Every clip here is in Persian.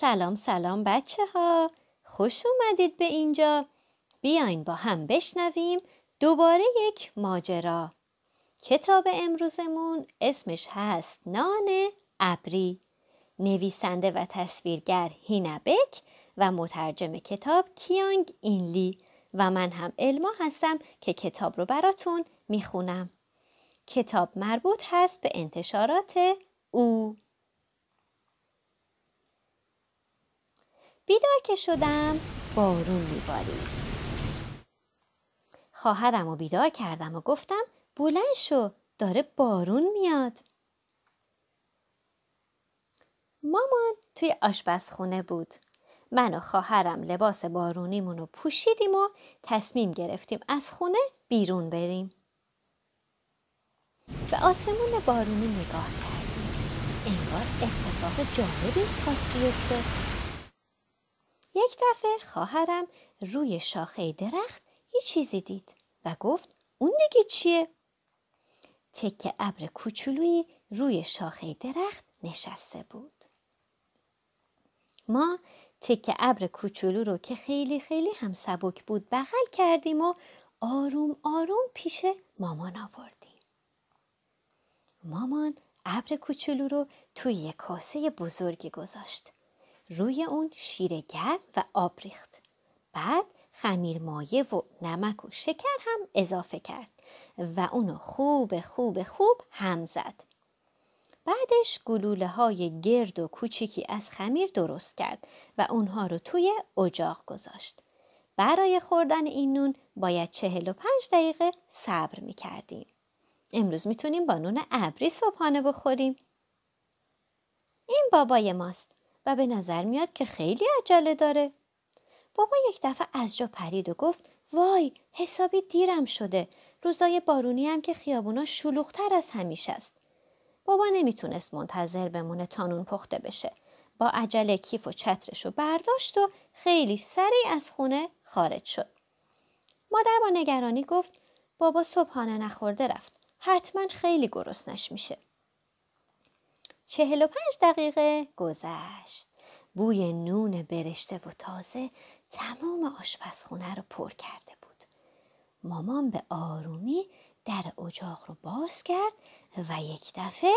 سلام سلام بچه ها، خوش اومدید به اینجا. بیاین با هم بشنویم دوباره یک ماجرا. کتاب امروزمون اسمش هست نان ابری، نویسنده و تصویرگر هینبک و مترجم کتاب کیانگ اینلی و من هم علما هستم که کتاب رو براتون میخونم. کتاب مربوط هست به انتشارات او. بیدار که شدم بارون میبارید. خواهرم رو بیدار کردم و گفتم بلند شو، داره بارون میاد. مامان توی آشپزخونه بود. من و خواهرم لباس بارونیمون رو پوشیدیم و تصمیم گرفتیم از خونه بیرون بریم. به آسمون بارونی نگاه کردیم. انگار اتفاق جالبی خواست بیفته. یک دفعه خواهرم روی شاخه درخت یه چیزی دید و گفت اون دیگه چیه؟ تکه ابر کوچولویی روی شاخه درخت نشسته بود. ما تکه ابر کوچولو رو که خیلی خیلی هم سبک بود بغل کردیم و آروم آروم پیش مامان آوردیم. مامان ابر کوچولو رو توی یه کاسه بزرگی گذاشت. روی اون شیر گرم و آب ریخت. بعد خمیرمایه و نمک و شکر هم اضافه کرد و اونو خوب خوب خوب هم زد. بعدش گلوله های گرد و کوچیکی از خمیر درست کرد و اونها رو توی اجاق گذاشت. برای خوردن این نون باید 45 دقیقه صبر می کردیم. امروز می تونیم با نون ابری صبحانه بخوریم. این بابای ماست و به نظر میاد که خیلی عجله داره. بابا یک دفعه از جا پرید و گفت وای حسابی دیرم شده. روزای بارونی هم که خیابونا شلوغ‌تر از همیشه است. بابا نمیتونست منتظر بمونه تا نون پخته بشه. با عجله کیف و چترشو برداشت و خیلی سریع از خونه خارج شد. مادر با نگرانی گفت بابا صبحانه نخورده رفت. حتما خیلی گرسنش میشه. 45 دقیقه گذشت. بوی نون برشته و تازه تمام آشپزخونه رو پر کرده بود. مامان به آرومی در اجاق رو باز کرد و یک دفعه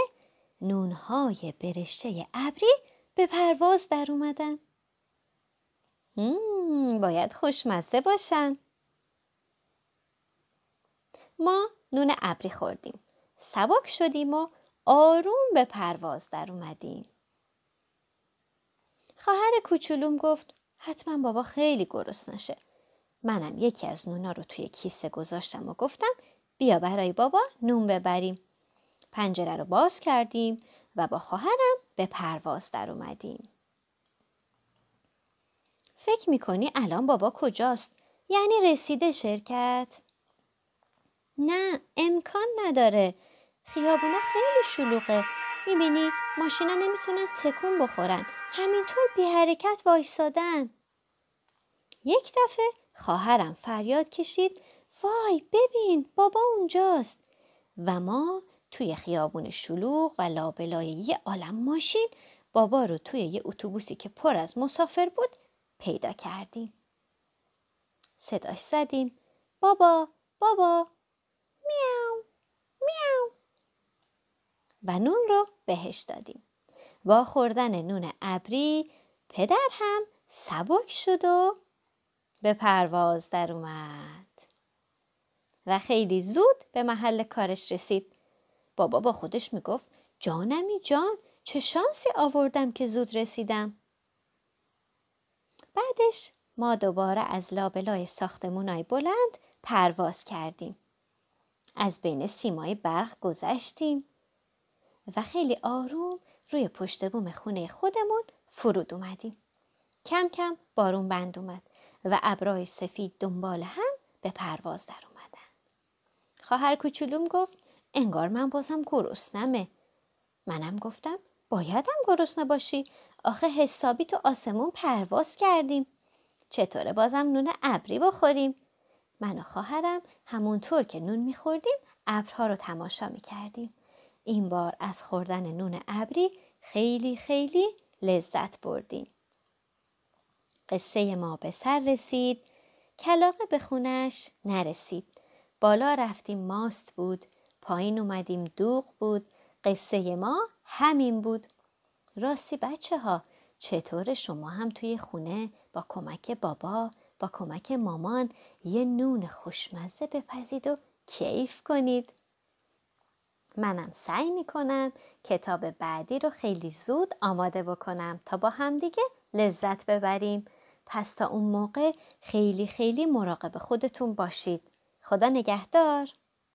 نونهای برشته ابری به پرواز در اومدن. باید خوشمزه باشن. ما نون ابری خوردیم. سبک شدیم و آروم به پرواز در اومدیم. خواهر کوچولوم گفت حتما بابا خیلی گرسنشه. منم یکی از نونا رو توی کیسه گذاشتم و گفتم بیا برای بابا نون ببریم. پنجره رو باز کردیم و با خواهرم به پرواز در اومدیم. فکر میکنی الان بابا کجاست؟ یعنی رسیده شرکت؟ نه، امکان نداره. خیابونا خیلی شلوغه. میبینی ماشینا نمیتونن تکون بخورن، همینطور بی حرکت وایسادن. یک دفعه خواهرم فریاد کشید وای ببین بابا اونجاست. و ما توی خیابون شلوغ و لابلای یه عالم ماشین بابا رو توی یه اتوبوسی که پر از مسافر بود پیدا کردیم. صداش زدیم بابا بابا، میاو میاو، و نون رو بهش دادیم. با خوردن نون ابری پدر هم سبک شد و به پرواز در اومد و خیلی زود به محل کارش رسید. بابا با خودش میگفت جانمی جان چه شانسی آوردم که زود رسیدم. بعدش ما دوباره از لابلای ساختمونای بلند پرواز کردیم. از بین سیمای برق گذشتیم و خیلی آروم روی پشت بوم خونه خودمون فرود اومدیم. کم کم بارون بند اومد و ابرهای سفید دنبال هم به پرواز در اومدن. خواهر کوچولوم گفت انگار من بازم گرسنمه. منم گفتم بایدم گرسنه باشی، آخه حسابی تو آسمون پرواز کردیم. چطوره بازم نون ابری بخوریم؟ من و خواهرم همونطور که نون میخوردیم ابرها رو تماشا میکردیم. این بار از خوردن نون ابری خیلی خیلی لذت بردیم. قصه ما به سر رسید، کلاغه به خونش نرسید. بالا رفتیم ماست بود، پایین اومدیم دوغ بود، قصه ما همین بود. راستی بچه ها، چطور شما هم توی خونه با کمک بابا، با کمک مامان یه نون خوشمزه بپزید و کیف کنید؟ منم سعی میکنم کتاب بعدی رو خیلی زود آماده بکنم تا با همدیگه لذت ببریم. پس تا اون موقع خیلی مراقب خودتون باشید. خدا نگهدار.